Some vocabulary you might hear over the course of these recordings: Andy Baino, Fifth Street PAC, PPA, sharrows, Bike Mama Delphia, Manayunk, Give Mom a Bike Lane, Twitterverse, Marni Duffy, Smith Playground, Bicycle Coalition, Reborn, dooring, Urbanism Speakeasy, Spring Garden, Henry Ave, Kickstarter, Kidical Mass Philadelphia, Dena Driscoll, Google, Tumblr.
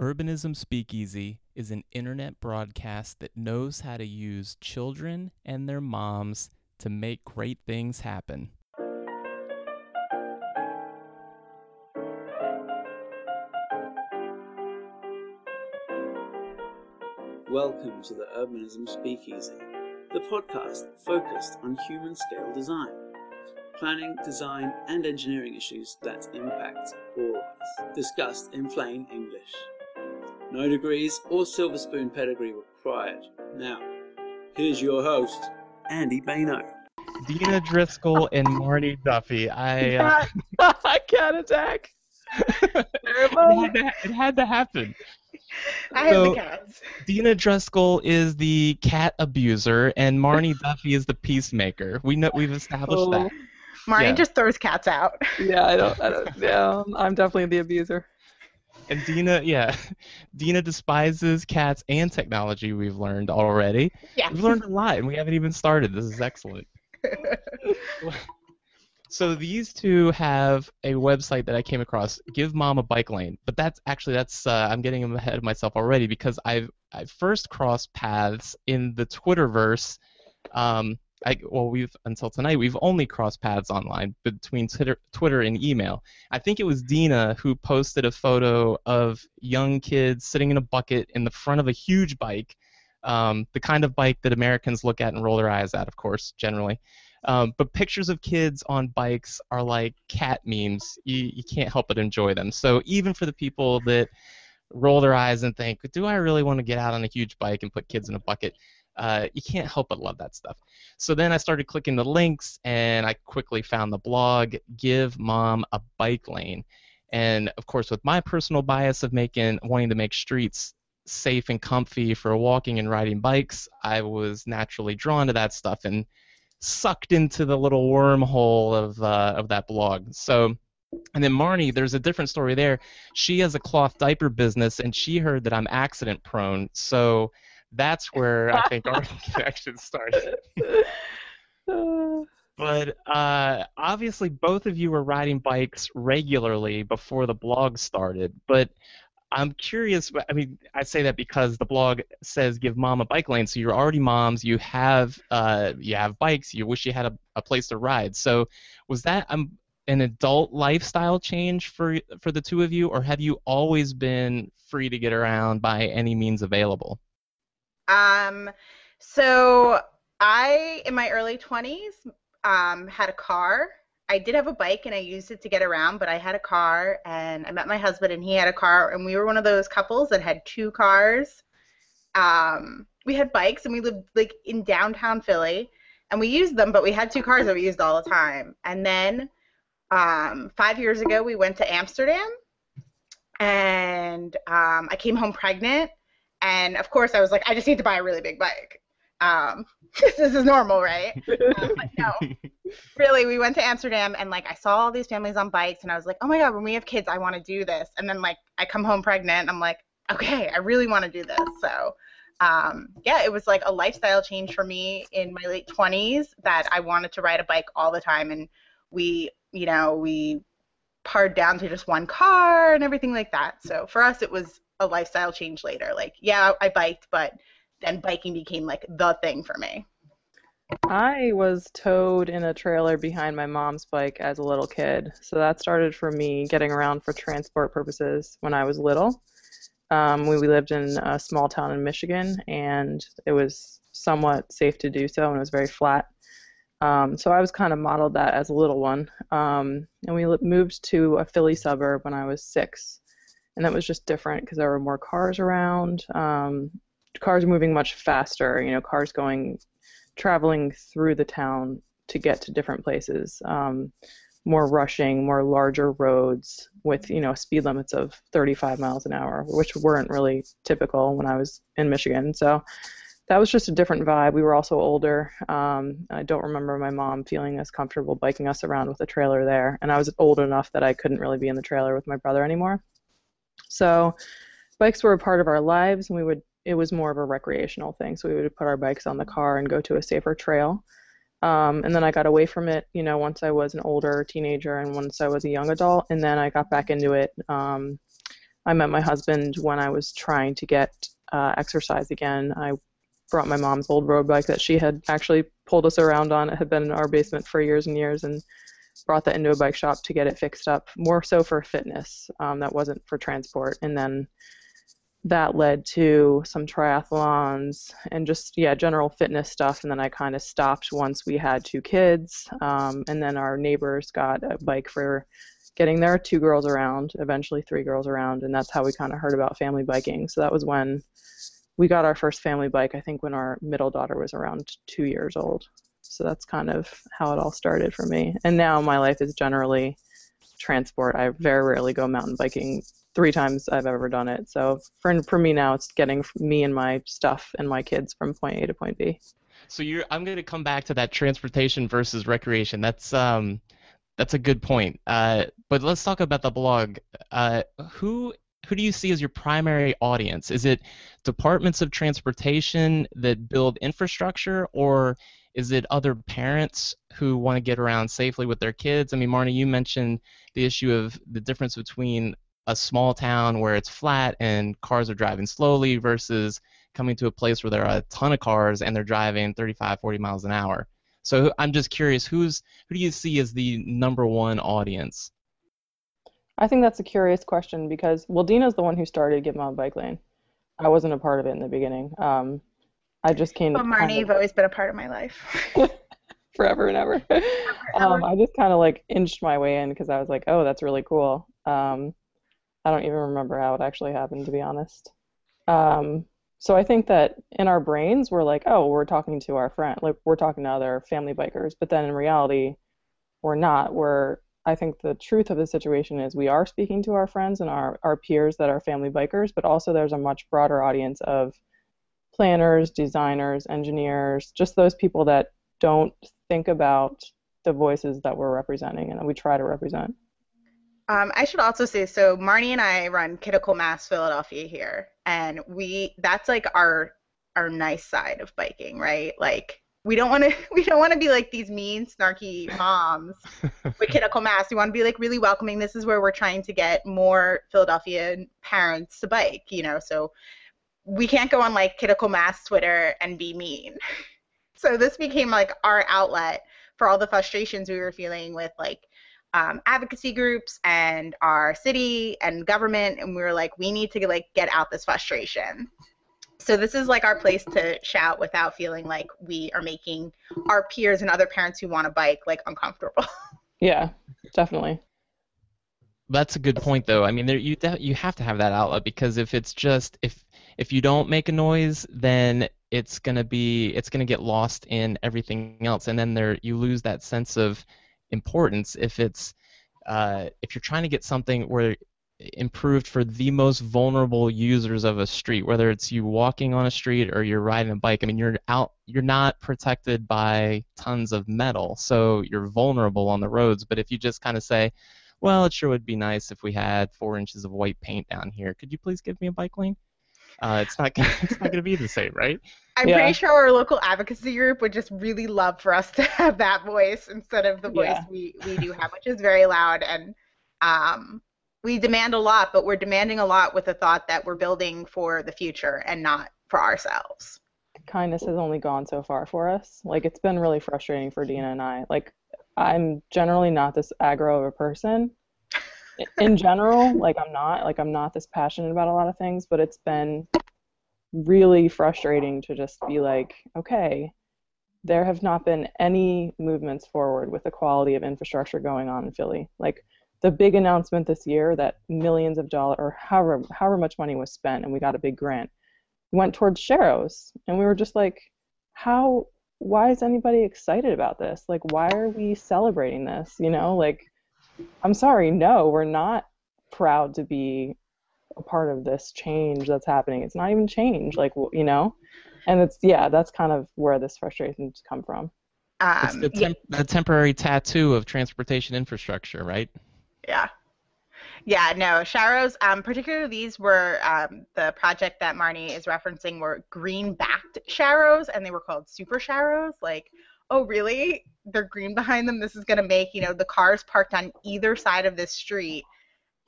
Urbanism Speakeasy is an internet broadcast that knows how to use children and their moms to make great things happen. Welcome to the Urbanism Speakeasy, the podcast focused on human scale design, planning, design, and engineering issues that impact all of us, discussed in plain English. No degrees or silver spoon pedigree required. Now, here's your host, Andy Baino. Dena Driscoll and Marni Duffy. I can't attack. It had to happen. I have the cats. Dena Driscoll is the cat abuser, and Marni Duffy is the peacemaker. We've established that. Marni just throws cats out. Yeah, I don't. Yeah, I'm definitely the abuser. And Dena despises cats and technology. We've learned already. Yeah. We've learned a lot, and we haven't even started. This is excellent. So these two have a website that I came across, Give Mom a Bike Lane. But that's I'm getting ahead of myself already because I first crossed paths in the Twitterverse. Until tonight we've only crossed paths online between Twitter and email. I think it was Dena who posted a photo of young kids sitting in a bucket in the front of a huge bike, the kind of bike that Americans look at and roll their eyes at, of course, generally. But pictures of kids on bikes are like cat memes. You can't help but enjoy them. So even for the people that roll their eyes and think, do I really want to get out on a huge bike and put kids in a bucket? You can't help but love that stuff. So then I started clicking the links, and I quickly found the blog, Give Mom a Bike Lane. And, of course, with my personal bias of wanting to make streets safe and comfy for walking and riding bikes, I was naturally drawn to that stuff and sucked into the little wormhole of that blog. So, and then Marni, there's a different story there. She has a cloth diaper business, and she heard that I'm accident prone. So that's where I think our connection started. But obviously both of you were riding bikes regularly before the blog started. But I'm curious, I mean, I say that because the blog says Give Mom a Bike Lane, so you're already moms, you have bikes, you wish you had a place to ride. So was that an adult lifestyle change for the two of you, or have you always been free to get around by any means available? So I, in my early 20s, had a car. I did have a bike and I used it to get around, but I had a car and I met my husband and he had a car and we were one of those couples that had two cars. We had bikes and we lived like in downtown Philly and we used them, but we had two cars that we used all the time. And then 5 years ago we went to Amsterdam and I came home pregnant and of course I was like, I just need to buy a really big bike. This is normal, right? But no, really, we went to Amsterdam and like I saw all these families on bikes and I was like, oh my God, when we have kids, I want to do this. And then like I come home pregnant and I'm like, okay, I really want to do this. So it was like a lifestyle change for me in my late 20s that I wanted to ride a bike all the time. And we pared down to just one car and everything like that. So for us, it was a lifestyle change later. Like, yeah, I biked, but then biking became like the thing for me. I was towed in a trailer behind my mom's bike as a little kid. So that started for me getting around for transport purposes when I was little. We lived in a small town in Michigan and it was somewhat safe to do so and it was very flat. So I was kind of modeled that as a little one. And we moved to a Philly suburb when I was 6. And that was just different because there were more cars around. Cars moving much faster, cars traveling through the town to get to different places, more rushing, more larger roads with, speed limits of 35 miles an hour, which weren't really typical when I was in Michigan. So that was just a different vibe. We were also older. I don't remember my mom feeling as comfortable biking us around with a trailer there. And I was old enough that I couldn't really be in the trailer with my brother anymore. So bikes were a part of our lives and it was more of a recreational thing, so we would put our bikes on the car and go to a safer trail. And then I got away from it, once I was an older teenager and once I was a young adult, and then I got back into it. I met my husband when I was trying to get exercise again. I brought my mom's old road bike that she had actually pulled us around on. It had been in our basement for years and years, and brought that into a bike shop to get it fixed up, more so for fitness. That wasn't for transport. And then that led to some triathlons and just, yeah, general fitness stuff. And then I kind of stopped once we had two kids. And then our neighbors got a bike for getting their two girls around, eventually three girls around. And that's how we kind of heard about family biking. So that was when we got our first family bike, I think when our middle daughter was around 2 years old. So that's kind of how it all started for me. And now my life is generally transport. I very rarely go mountain biking. 3 times I've ever done it. So for me now, it's getting me and my stuff and my kids from point A to point B. So I'm going to come back to that transportation versus recreation. That's a good point. But let's talk about the blog. Who do you see as your primary audience? Is it departments of transportation that build infrastructure, or is it other parents who want to get around safely with their kids? I mean, Marni, you mentioned the issue of the difference between a small town where it's flat and cars are driving slowly versus coming to a place where there are a ton of cars and they're driving 35, 40 miles an hour. So I'm just curious, who do you see as the number one audience? I think that's a curious question because, well, Dena's the one who started Give Mom a Bike Lane. I wasn't a part of it in the beginning. I just came. Well, Marni, you've always been a part of my life. Forever and ever. I just kind of like inched my way in because I was like, oh, that's really cool. I don't even remember how it actually happened, to be honest. So I think that in our brains, we're like, oh, we're talking to our friend, like we're talking to other family bikers. But then in reality, we're not. I think the truth of the situation is we are speaking to our friends and our peers that are family bikers, but also there's a much broader audience of planners, designers, engineers, just those people that don't think about the voices that we're representing and that we try to represent. I should also say, so Marni and I run Kidical Mass Philadelphia here, and that's like our nice side of biking, right? Like we don't want to be like these mean, snarky moms with Kidical Mass. We want to be like really welcoming. This is where we're trying to get more Philadelphia parents to bike, you know. So we can't go on like Kidical Mass Twitter and be mean. So this became like our outlet for all the frustrations we were feeling with like advocacy groups and our city and government, and we were like, we need to like get out this frustration. So this is like our place to shout without feeling like we are making our peers and other parents who want to bike like uncomfortable. Yeah, definitely. That's a good point, though. I mean, you have to have that outlet because if it's just if you don't make a noise, then it's gonna get lost in everything else, and then you lose that sense of importance if it's if you're trying to get something where improved for the most vulnerable users of a street, whether it's you walking on a street or you're riding a bike. I mean, you're not protected by tons of metal, so you're vulnerable on the roads. But if you just kind of say, well, it sure would be nice if we had 4 inches of white paint down here, could you please give me a bike lane? It's not gonna be the same, right? I'm pretty sure our local advocacy group would just really love for us to have that voice instead of the voice we do have, which is very loud. And we demand a lot, but we're demanding a lot with the thought that we're building for the future and not for ourselves. Kindness has only gone so far for us. Like, it's been really frustrating for Dena and I. Like, I'm generally not this aggro of a person. In general, I'm not this passionate about a lot of things, but it's been really frustrating to just be like, okay, there have not been any movements forward with the quality of infrastructure going on in Philly. Like, the big announcement this year that millions of dollars, or however much money was spent, and we got a big grant, went towards Sheros, and we were just like, why is anybody excited about this? Like, why are we celebrating this? You know, like, I'm sorry, no, we're not proud to be a part of this change that's happening. It's not even change, like, you know? And that's kind of where this frustration's come from. It's the temporary tattoo of transportation infrastructure, right? Yeah. Yeah, no, Sheros, particularly these were the project that Marni is referencing were green-backed Sheros, and they were called Super Sheros, like, oh, really? They're green behind them. This is going to make, you know, the cars parked on either side of this street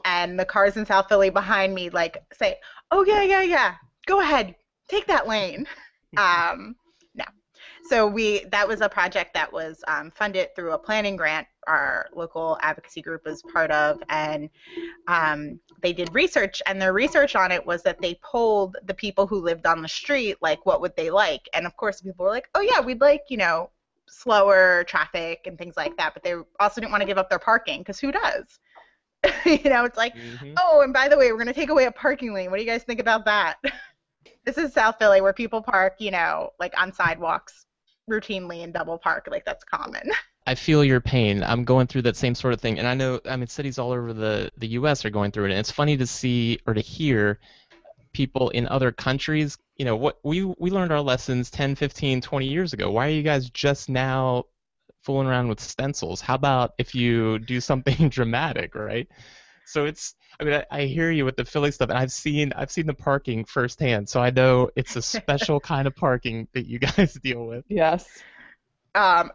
and the cars in South Philly behind me like say, oh yeah, yeah, yeah, go ahead, take that lane. No. So that was a project that was funded through a planning grant our local advocacy group was part of, and they did research, and their research on it was that they polled the people who lived on the street, like, what would they like? And of course people were like, oh yeah, we'd like, you know, slower traffic and things like that, but they also didn't want to give up their parking, because who does? You know, it's like, oh, and by the way, we're going to take away a parking lane. What do you guys think about that? This is South Philly, where people park, you know, like on sidewalks routinely and double park. Like, that's common. I feel your pain. I'm going through that same sort of thing. And I know, I mean, cities all over the U.S. are going through it. And it's funny to see or to hear people in other countries, you know, what we learned our lessons 10, 15, 20 years ago. Why are you guys just now fooling around with stencils? How about if you do something dramatic, right? So it's, I mean, I hear you with the Philly stuff, and I've seen the parking firsthand, so I know it's a special kind of parking that you guys deal with. Yes. I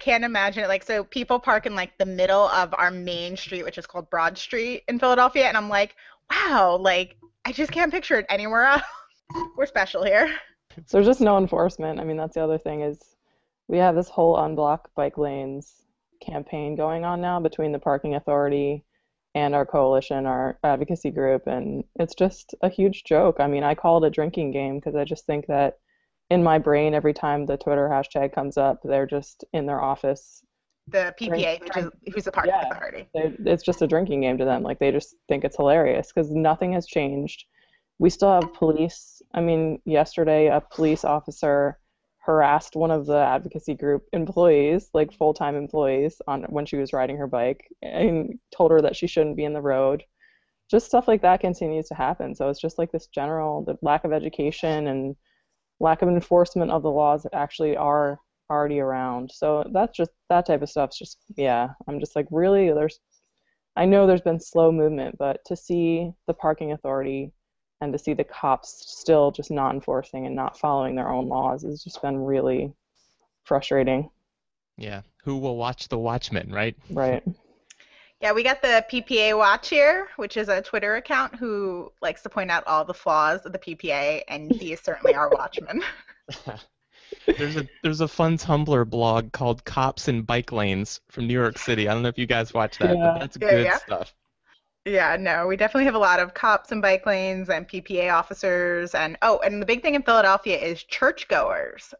can't imagine it. Like, so people park in like the middle of our main street, which is called Broad Street in Philadelphia, and I'm like, wow, like, I just can't picture it anywhere else. We're special here. So there's just no enforcement. I mean, that's the other thing is we have this whole unblock bike lanes campaign going on now between the parking authority and our coalition, our advocacy group, and it's just a huge joke. I mean, I call it a drinking game because I just think that in my brain, every time the Twitter hashtag comes up, they're just in their office. The PPA, who's the parking authority. It's just a drinking game to them. Like, they just think it's hilarious because nothing has changed. We still have police. I mean, yesterday, a police officer harassed one of the advocacy group employees, like full-time employees, when she was riding her bike, and told her that she shouldn't be in the road. Just stuff like that continues to happen. So it's just like this general, the lack of education and lack of enforcement of the laws that actually are already around. So that's just, that type of stuff's just, yeah, I'm just like, really, I know there's been slow movement, but to see the parking authority and to see the cops still just not enforcing and not following their own laws has just been really frustrating. Yeah, who will watch the watchmen, right? Right. Yeah, we got the PPA Watch here, which is a Twitter account who likes to point out all the flaws of the PPA, and he is certainly our watchman. There's a fun Tumblr blog called Cops and Bike Lanes from New York City. I don't know if you guys watch that, but that's good stuff. Yeah, no, we definitely have a lot of cops and bike lanes and PPA officers. And the big thing in Philadelphia is churchgoers.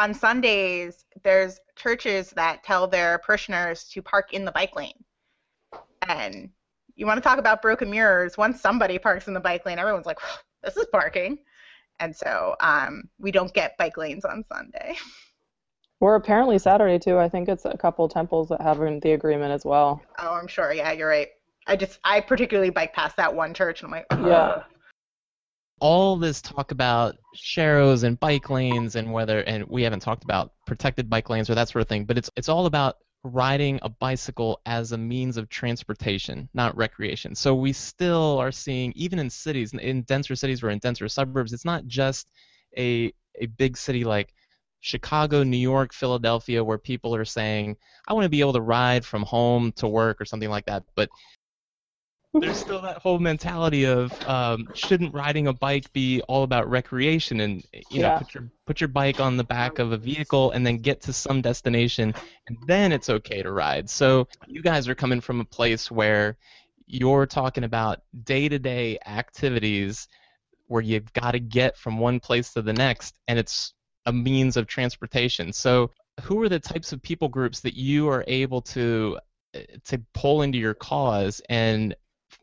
On Sundays, there's churches that tell their parishioners to park in the bike lane. And you want to talk about broken mirrors. Once somebody parks in the bike lane, everyone's like, this is parking. And so we don't get bike lanes on Sunday. Or apparently Saturday, too. I think it's a couple temples that have the agreement as well. Oh, I'm sure. Yeah, you're right. I particularly bike past that one church, and I'm like, oh. Yeah. All this talk about sharrows and bike lanes and whether, and we haven't talked about protected bike lanes or that sort of thing, but it's all about riding a bicycle as a means of transportation, not recreation. So we still are seeing, even in cities, in denser cities or in denser suburbs, it's not just a big city like Chicago, New York, Philadelphia, where people are saying, I want to be able to ride from home to work or something like that. But there's still that whole mentality of shouldn't riding a bike be all about recreation and you know put your bike on the back of a vehicle and then get to some destination and then it's okay to ride. So you guys are coming from a place where you're talking about day-to-day activities where you've got to get from one place to the next, and it's a means of transportation. So who are the types of people groups that you are able to pull into your cause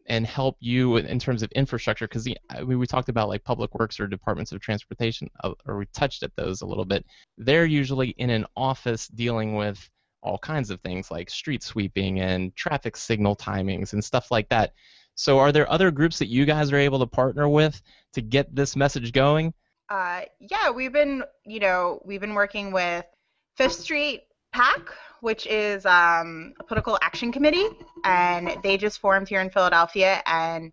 and help you in terms of infrastructure? Because we talked about like public works or departments of transportation, or we touched at those a little bit. They're usually in an office dealing with all kinds of things like street sweeping and traffic signal timings and stuff like that. So are there other groups that you guys are able to partner with to get this message going? Yeah, we've been working with Fifth Street PAC, which is a political action committee, and they just formed here in Philadelphia. And,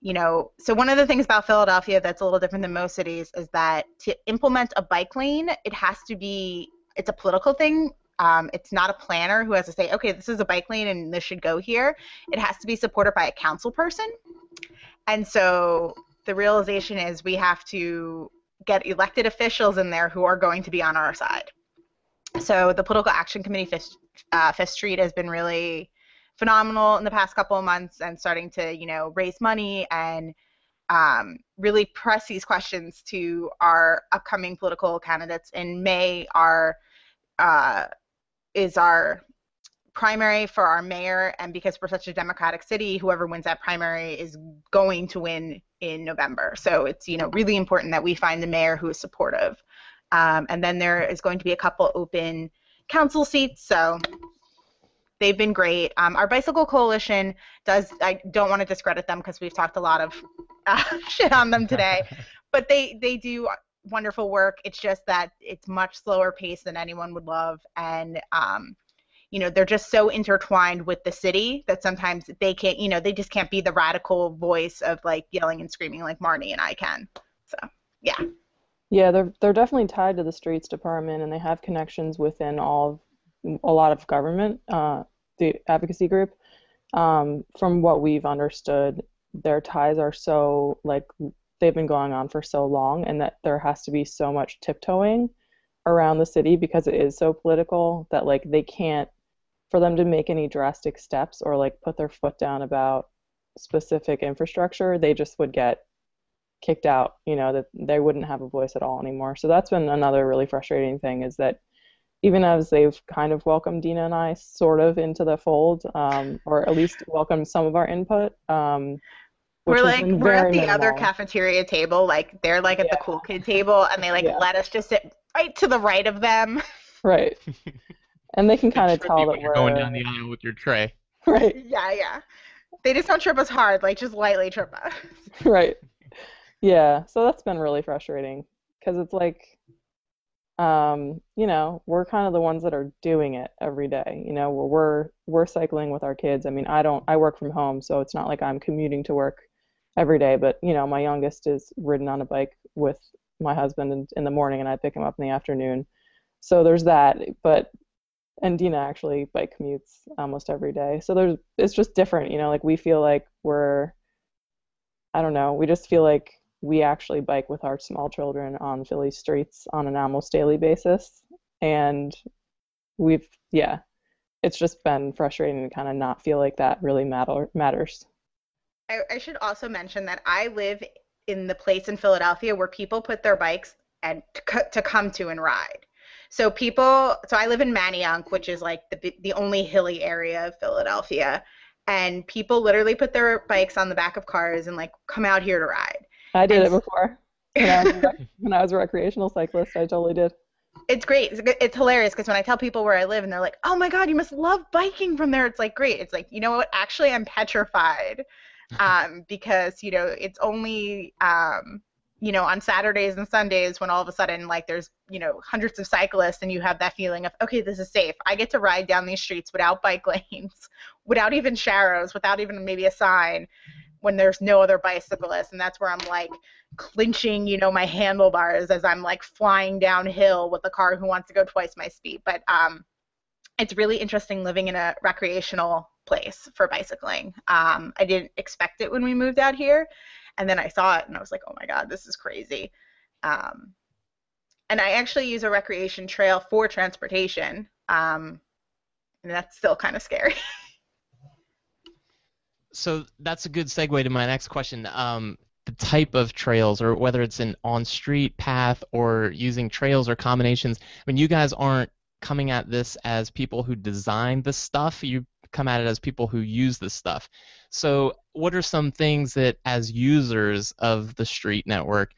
you know, so one of the things about Philadelphia that's a little different than most cities is that to implement a bike lane, it's a political thing It's not a planner who has to say, okay, this is a bike lane and this should go here. It has to be supported by a council person. And so the realization is we have to get elected officials in there who are going to be on our side. So the Political Action Committee Fifth Street has been really phenomenal in the past couple of months and starting to, you know, raise money and really press these questions to our upcoming political candidates. In May, is our primary for our mayor, and because we're such a democratic city, whoever wins that primary is going to win in November. So it's, you know, really important that we find the mayor who is supportive. And then there is going to be a couple open council seats, so they've been great. Our Bicycle Coalition does, I don't want to discredit them because we've talked a lot of shit on them today, but they do wonderful work. It's just that it's much slower pace than anyone would love, and you know, they're just so intertwined with the city that sometimes they can't, you know, they just can't be the radical voice of like yelling and screaming like Marni and I can. So yeah. Yeah, they're definitely tied to the streets department, and they have connections within all of, a lot of government, the advocacy group. From what we've understood, their ties are so, like, they've been going on for so long, and that there has to be so much tiptoeing around the city because it is so political that, like, they can't, for them to make any drastic steps or, like, put their foot down about specific infrastructure, they just would get kicked out, you know, that they wouldn't have a voice at all anymore. So that's been another really frustrating thing, is that even as they've kind of welcomed Dena and I sort of into the fold, or at least welcomed some of our input, we're at the minimal. Other cafeteria table, like they're like at the cool kid table, and they like let us just sit right to the right of them. Right. And they can kind of tell that we're going down the aisle with your tray. Right. Yeah, yeah. They just don't trip us hard, like just lightly trip us. Right. Yeah, so that's been really frustrating because it's like, you know, we're kind of the ones that are doing it every day. You know, we're cycling with our kids. I mean, I work from home, so it's not like I'm commuting to work every day. But, you know, my youngest is ridden on a bike with my husband in the morning, and I pick him up in the afternoon. So there's that. But, and Dena actually bike commutes almost every day. So there's, it's just different, you know, like we feel like we're, I don't know, we just feel like we actually bike with our small children on Philly streets on an almost daily basis. And we've, yeah, it's just been frustrating to kind of not feel like that really matters. I should also mention that I live in the place in Philadelphia where people put their bikes and to come to and ride. So people, so I live in Manayunk, which is like the only hilly area of Philadelphia. And people literally put their bikes on the back of cars and like come out here to ride. I did it before. When I was a recreational cyclist, I totally did. It's great. It's hilarious because when I tell people where I live and they're like, oh my God, you must love biking from there. It's like, great. It's like, you know what? Actually, I'm petrified because, you know, it's only, you know, on Saturdays and Sundays when all of a sudden, like, there's, you know, hundreds of cyclists and you have that feeling of, okay, this is safe. I get to ride down these streets without bike lanes, without even sharrows, without even maybe a sign, when there's no other bicyclists, and that's where I'm like clinching, you know, my handlebars as I'm like flying downhill with a car who wants to go twice my speed. But it's really interesting living in a recreational place for bicycling. I didn't expect it when we moved out here, and then I saw it and I was like, oh my God, this is crazy. And I actually use a recreation trail for transportation, and that's still kind of scary. So that's a good segue to my next question. The type of trails, or whether it's an on-street path or using trails or combinations. I mean, you guys aren't coming at this as people who design the stuff. You come at it as people who use the stuff. So what are some things that, as users of the street network,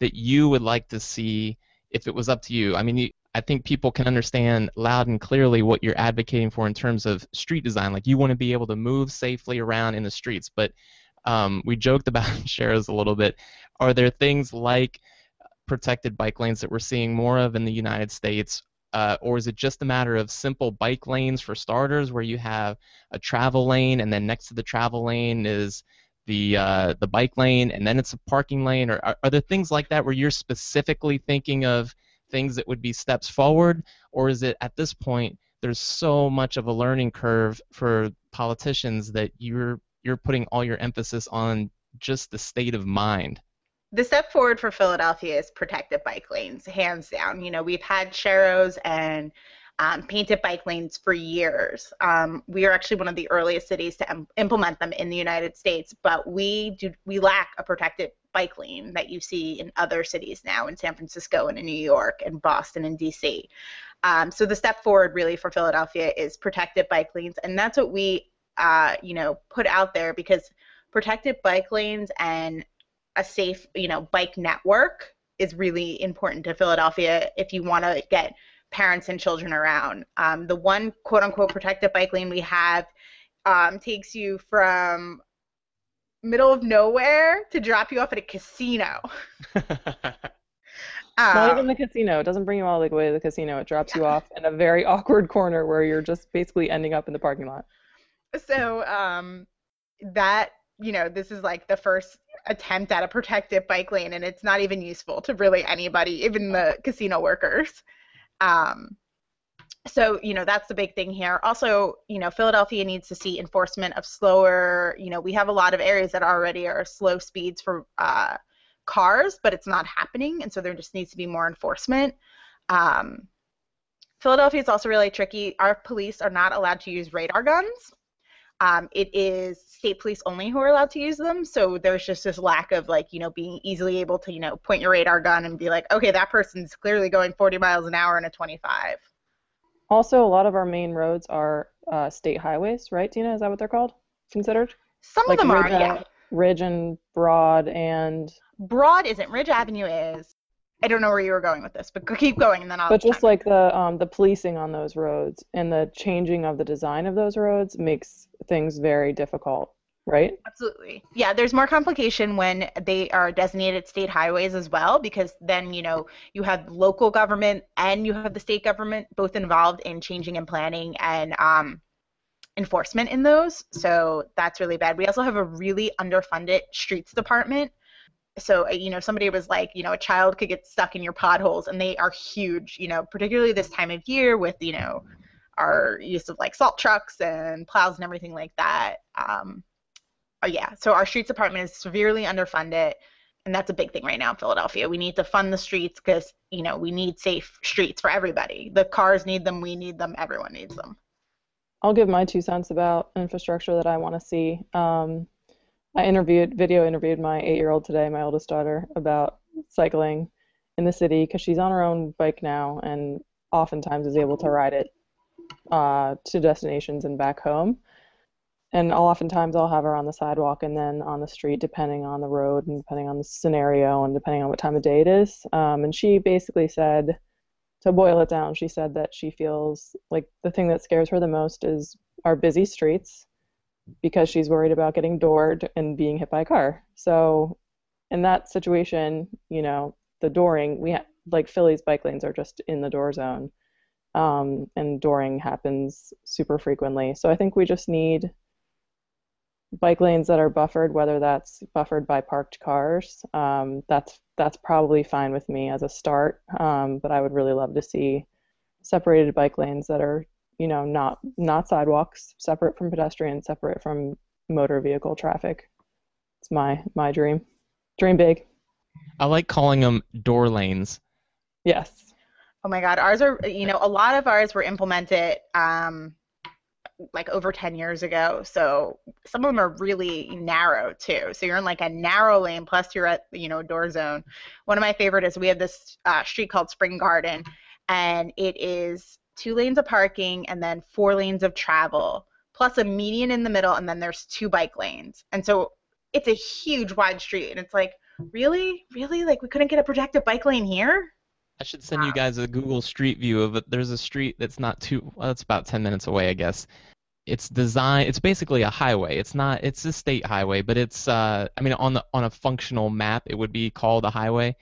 that you would like to see if it was up to you? I mean, I think people can understand loud and clearly what you're advocating for in terms of street design. Like, you want to be able to move safely around in the streets, but we joked about sharrows a little bit. Are there things like protected bike lanes that we're seeing more of in the United States, or is it just a matter of simple bike lanes for starters, where you have a travel lane and then next to the travel lane is the bike lane and then it's a parking lane? Or are there things like that where you're specifically thinking of things that would be steps forward, or is it at this point there's so much of a learning curve for politicians that you're putting all your emphasis on just the state of mind? The step forward for Philadelphia is protected bike lanes, hands down. You know, we've had sheros and painted bike lanes for years. We are actually one of the earliest cities to implement them in the United States, but we lack a protected bike lane that you see in other cities now, in San Francisco and in New York and Boston and DC. So the step forward really for Philadelphia is protected bike lanes, and that's what we put out there, because protected bike lanes and a safe, bike network is really important to Philadelphia if you want to get parents and children around. The one quote-unquote protected bike lane we have takes you from middle of nowhere to drop you off at a casino. Not even the casino. It doesn't bring you all the way to the casino. It drops you off in a very awkward corner where you're just basically ending up in the parking lot. So this is like the first attempt at a protected bike lane, and it's not even useful to really anybody, even the casino workers. So that's the big thing here. Also, Philadelphia needs to see enforcement of slower, we have a lot of areas that already are slow speeds for cars, but it's not happening, and so there just needs to be more enforcement. Philadelphia is also really tricky. Our police are not allowed to use radar guns. It is state police only who are allowed to use them, so there's just this lack of, being easily able to, point your radar gun and be like, okay, that person's clearly going 40 miles an hour in a 25. Also, a lot of our main roads are state highways, right, Dena? Is that what they're called? Considered? Some of them are, yeah. Ridge and Broad and... Broad isn't. Ridge Avenue is. I don't know where you were going with this, but keep going, and then I'll... But just like the policing on those roads and the changing of the design of those roads makes things very difficult, right? Absolutely. Yeah, there's more complication when they are designated state highways as well, because then, you have local government and you have the state government both involved in changing and planning and enforcement in those, so that's really bad. We also have a really underfunded streets department. So, somebody was like, a child could get stuck in your potholes, and they are huge, particularly this time of year with, our use of, salt trucks and plows and everything like that. So our streets department is severely underfunded, and that's a big thing right now in Philadelphia. We need to fund the streets because, we need safe streets for everybody. The cars need them, we need them, everyone needs them. I'll give my 2 cents about infrastructure that I want to see. I video interviewed my 8-year-old today, my oldest daughter, about cycling in the city because she's on her own bike now and oftentimes is able to ride it to destinations and back home. And I'll have her on the sidewalk and then on the street, depending on the road and depending on the scenario and depending on what time of day it is. And she basically said, to boil it down, she said that she feels like the thing that scares her the most is our busy streets, because she's worried about getting doored and being hit by a car. So in that situation, the dooring, Philly's bike lanes are just in the door zone, and dooring happens super frequently. So I think we just need bike lanes that are buffered, whether that's buffered by parked cars. That's probably fine with me as a start, but I would really love to see separated bike lanes that are not sidewalks, separate from pedestrians, separate from motor vehicle traffic. It's my dream. Dream big. I like calling them door lanes. Yes. Oh my God, ours are, a lot of ours were implemented over 10 years ago, so some of them are really narrow too. So you're in a narrow lane, plus you're at, door zone. One of my favorite is we have this street called Spring Garden, and it is 2 lanes of parking and then 4 lanes of travel, plus a median in the middle, and then there's 2 bike lanes. And so it's a huge wide street, and it's really? We couldn't get a protected bike lane here? I should send you guys a Google Street View of it. There's a street that's it's about 10 minutes away, I guess. It's basically a highway. It's a state highway, but it's, on a functional map, it would be called a highway.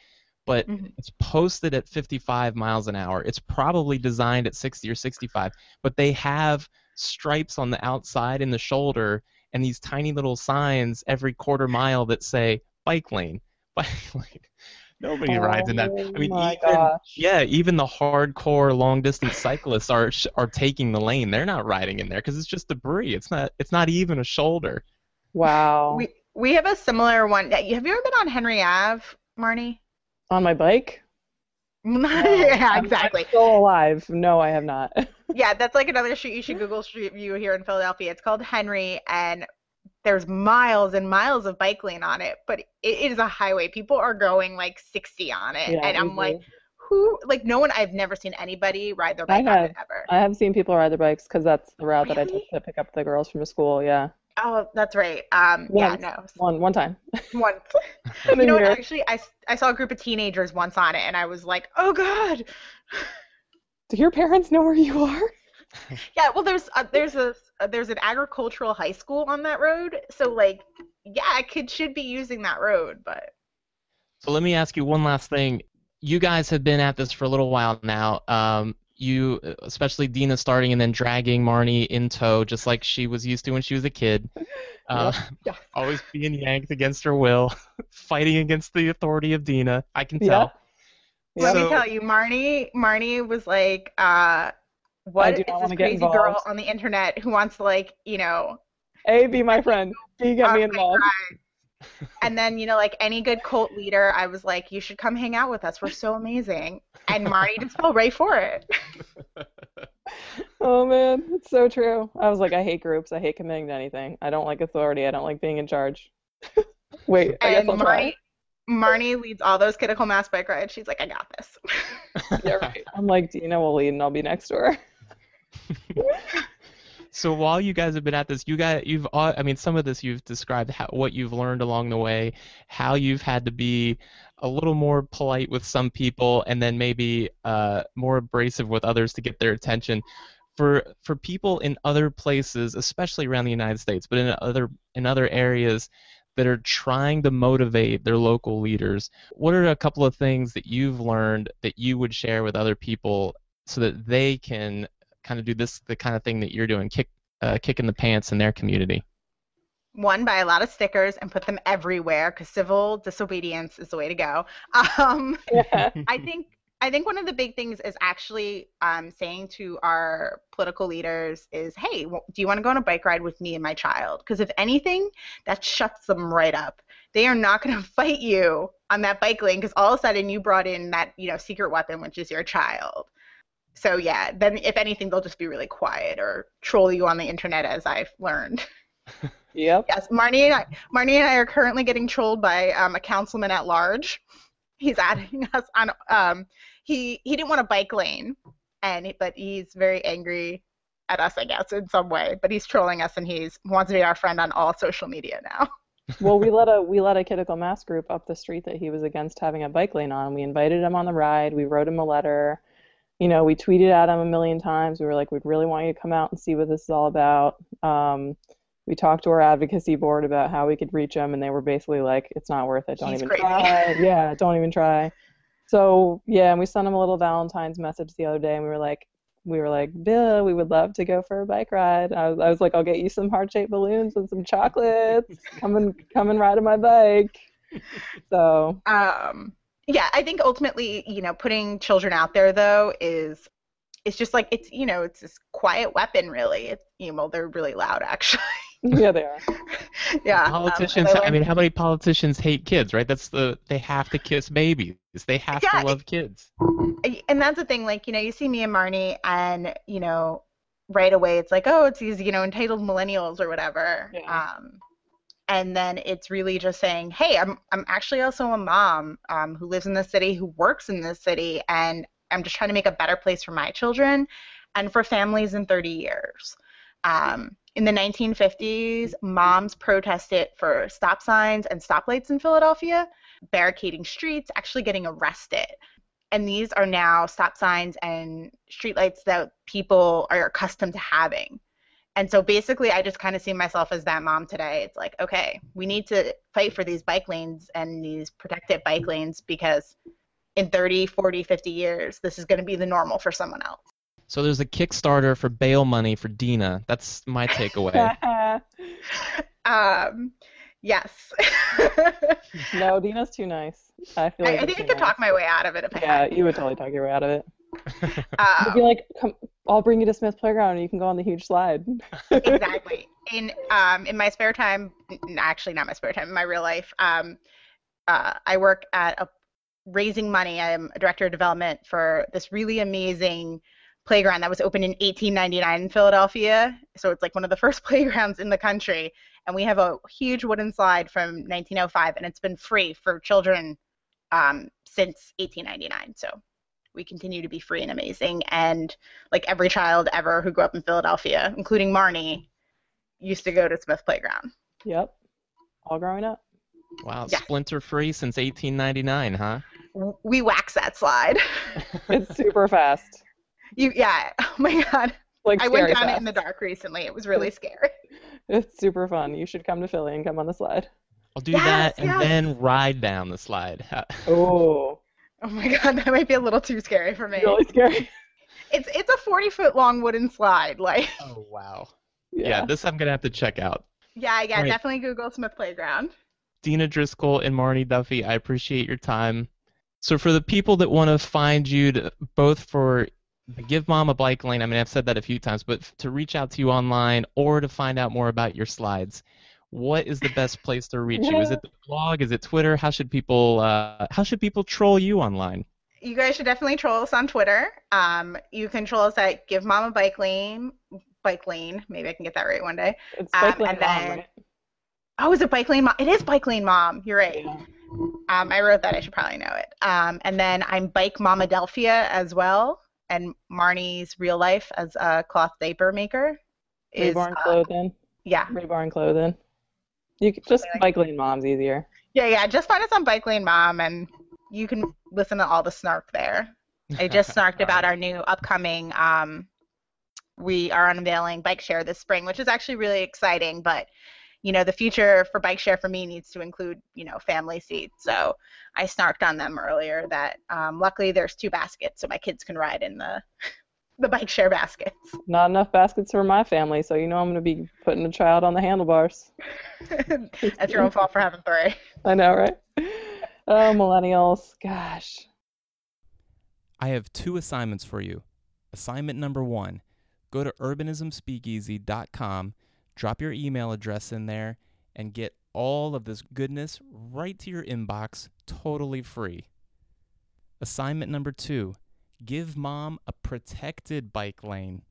But It's posted at 55 miles an hour. It's probably designed at 60 or 65, but they have stripes on the outside and the shoulder and these tiny little signs every quarter mile that say, bike lane, bike lane. Nobody rides in that. I mean, even the hardcore long-distance cyclists are taking the lane. They're not riding in there because it's just debris. It's not even a shoulder. Wow. We have a similar one. Have you ever been on Henry Ave, Marni? On my bike? No, yeah, exactly. I'm still alive. No, I have not. Yeah, that's like another street. You should Google Street View here in Philadelphia. It's called Henry, and there's miles and miles of bike lane on it, but it is a highway. People are going like 60 on it, and I'm like, who? Like, no one. I've never seen anybody ride their bike on it ever. I have seen people ride their bikes because that's the route that I took to pick up the girls from school. Yeah. Oh, that's right. One time. Once. You know what, actually, I saw a group of teenagers once on it, and I was like, oh, God. Do your parents know where you are? Yeah, well, there's an agricultural high school on that road, so, like, yeah, kids should be using that road, but. So let me ask you one last thing. You guys have been at this for a little while now. You, especially Dena, starting and then dragging Marni in tow, just like she was used to when she was a kid. Always being yanked against her will, fighting against the authority of Dena. I can tell. Yep. So, let me tell you, Marni was like, what is this crazy girl on the internet who wants to, like, you know... A, be my friend. B, get me involved. And then, you know, like any good cult leader, I was like, you should come hang out with us. We're so amazing. And Marni just fell right for it. Oh, man. It's so true. I was like, I hate groups. I hate committing to anything. I don't like authority. I don't like being in charge. Wait, I guess I'll try. Marni leads all those Kidical Mass bike rides. She's like, I got this. Yeah, right. I'm like, Dena will lead and I'll be next to her. So while you guys have been at this, some of this you've described what you've learned along the way, how you've had to be a little more polite with some people and then maybe more abrasive with others to get their attention. For people in other places, especially around the United States, but in other areas that are trying to motivate their local leaders, what are a couple of things that you've learned that you would share with other people so that they can kind of do this, the kind of thing that you're doing, kick in the pants in their community? One, buy a lot of stickers and put them everywhere because civil disobedience is the way to go. I think one of the big things is actually saying to our political leaders is, hey, do you want to go on a bike ride with me and my child? Because if anything, that shuts them right up. They are not going to fight you on that bike lane because all of a sudden you brought in that, you know, secret weapon, which is your child. So, yeah, then if anything, they'll just be really quiet or troll you on the internet, as I've learned. Yep. Yes, Marni and I are currently getting trolled by a councilman at large. He's adding us on he didn't want a bike lane, but he's very angry at us, I guess, in some way. But he's trolling us, and he wants to be our friend on all social media now. Well, we let a Kidical Mass group up the street that he was against having a bike lane on. We invited him on the ride. We wrote him a letter. You know, we tweeted at him a million times. We were like, we'd really want you to come out and see what this is all about. We talked to our advocacy board about how we could reach him, and they were basically like, it's not worth it. Don't even try. Yeah, don't even try. So, yeah, and we sent him a little Valentine's message the other day, and we were like, Bill, we would love to go for a bike ride. I was like, I'll get you some heart-shaped balloons and some chocolates. Come and ride on my bike. So... Yeah, I think ultimately, you know, putting children out there, though, it's just like, it's, you know, it's this quiet weapon, really. They're really loud, actually. Yeah, they are. Yeah. Politicians, I mean, how many politicians hate kids, right? They have to kiss babies. They have to love kids. And that's the thing, like, you know, you see me and Marni, and, you know, right away it's like, oh, it's these, you know, entitled millennials or whatever. Yeah. And then it's really just saying, hey, I'm actually also a mom who lives in this city, who works in this city, and I'm just trying to make a better place for my children and for families in 30 years. In the 1950s, moms protested for stop signs and stoplights in Philadelphia, barricading streets, actually getting arrested. And these are now stop signs and streetlights that people are accustomed to having. And so basically, I just kind of see myself as that mom today. It's like, okay, we need to fight for these bike lanes and these protected bike lanes because in 30, 40, 50 years, this is going to be the normal for someone else. So there's a Kickstarter for bail money for Dena. That's my takeaway. Yes. No, Dena's too nice. I feel like I think I could talk my way out of it. Yeah, you would totally talk your way out of it. You'd be like, "Come, I'll bring you to Smith Playground, and you can go on the huge slide." Exactly. In my spare time, actually not my spare time, in my real life, I work at raising money. I'm a director of development for this really amazing playground that was opened in 1899 in Philadelphia. So it's like one of the first playgrounds in the country. And we have a huge wooden slide from 1905, and it's been free for children since 1899. So we continue to be free and amazing. And like every child ever who grew up in Philadelphia, including Marni, used to go to Smith Playground. Yep. All growing up. Wow. Yeah. Splinter free since 1899, huh? We wax that slide. It's super fast. Yeah. Oh, my God. Like I went down it in the dark recently. It was really scary. It's super fun. You should come to Philly and come on the slide. I'll do that and then ride down the slide. Oh. Oh my God, that might be a little too scary for me. Really scary. It's a 40-foot long wooden slide. Like. Oh wow. Yeah, this I'm gonna have to check out. Yeah, right. Definitely Google Smith Playground. Dena Driscoll and Marni Duffy, I appreciate your time. So for the people that want to find you, both for Give Mom a Bike Lane, I mean, I've said that a few times, but to reach out to you online or to find out more about your slides, what is the best place to reach you? Is it the blog? Is it Twitter? How should people troll you online? You guys should definitely troll us on Twitter. You can troll us at Give Mom a Bike Lane. Maybe I can get that right one day. It's Bike Lane Mom, right? Oh, is it Bike Lane Mom? It is Bike Lane Mom. You're right. Yeah. I wrote that. I should probably know it. And then I'm Bike Mama Delphia as well. And Marnie's real life as a cloth diaper maker is Reborn Clothing. Yeah. Reborn Clothing. You can just like Bike Lane Mom's easier. Yeah. Just find us on Bike Lane Mom, and you can listen to all the snark there. I just snarked about our new upcoming. We are unveiling Bike Share this spring, which is actually really exciting. But the future for Bike Share for me needs to include family seats. So I snarked on them earlier that luckily there's 2 baskets, so my kids can ride in the Bike Share baskets. Not enough baskets for my family, so I'm going to be putting a child on the handlebars. That's your own fault for having 3. I know, right? Oh, millennials. Gosh. I have 2 assignments for you. Assignment number 1, go to urbanismspeakeasy.com, drop your email address in there, and get all of this goodness right to your inbox totally free. Assignment number 2, give mom a protected bike lane.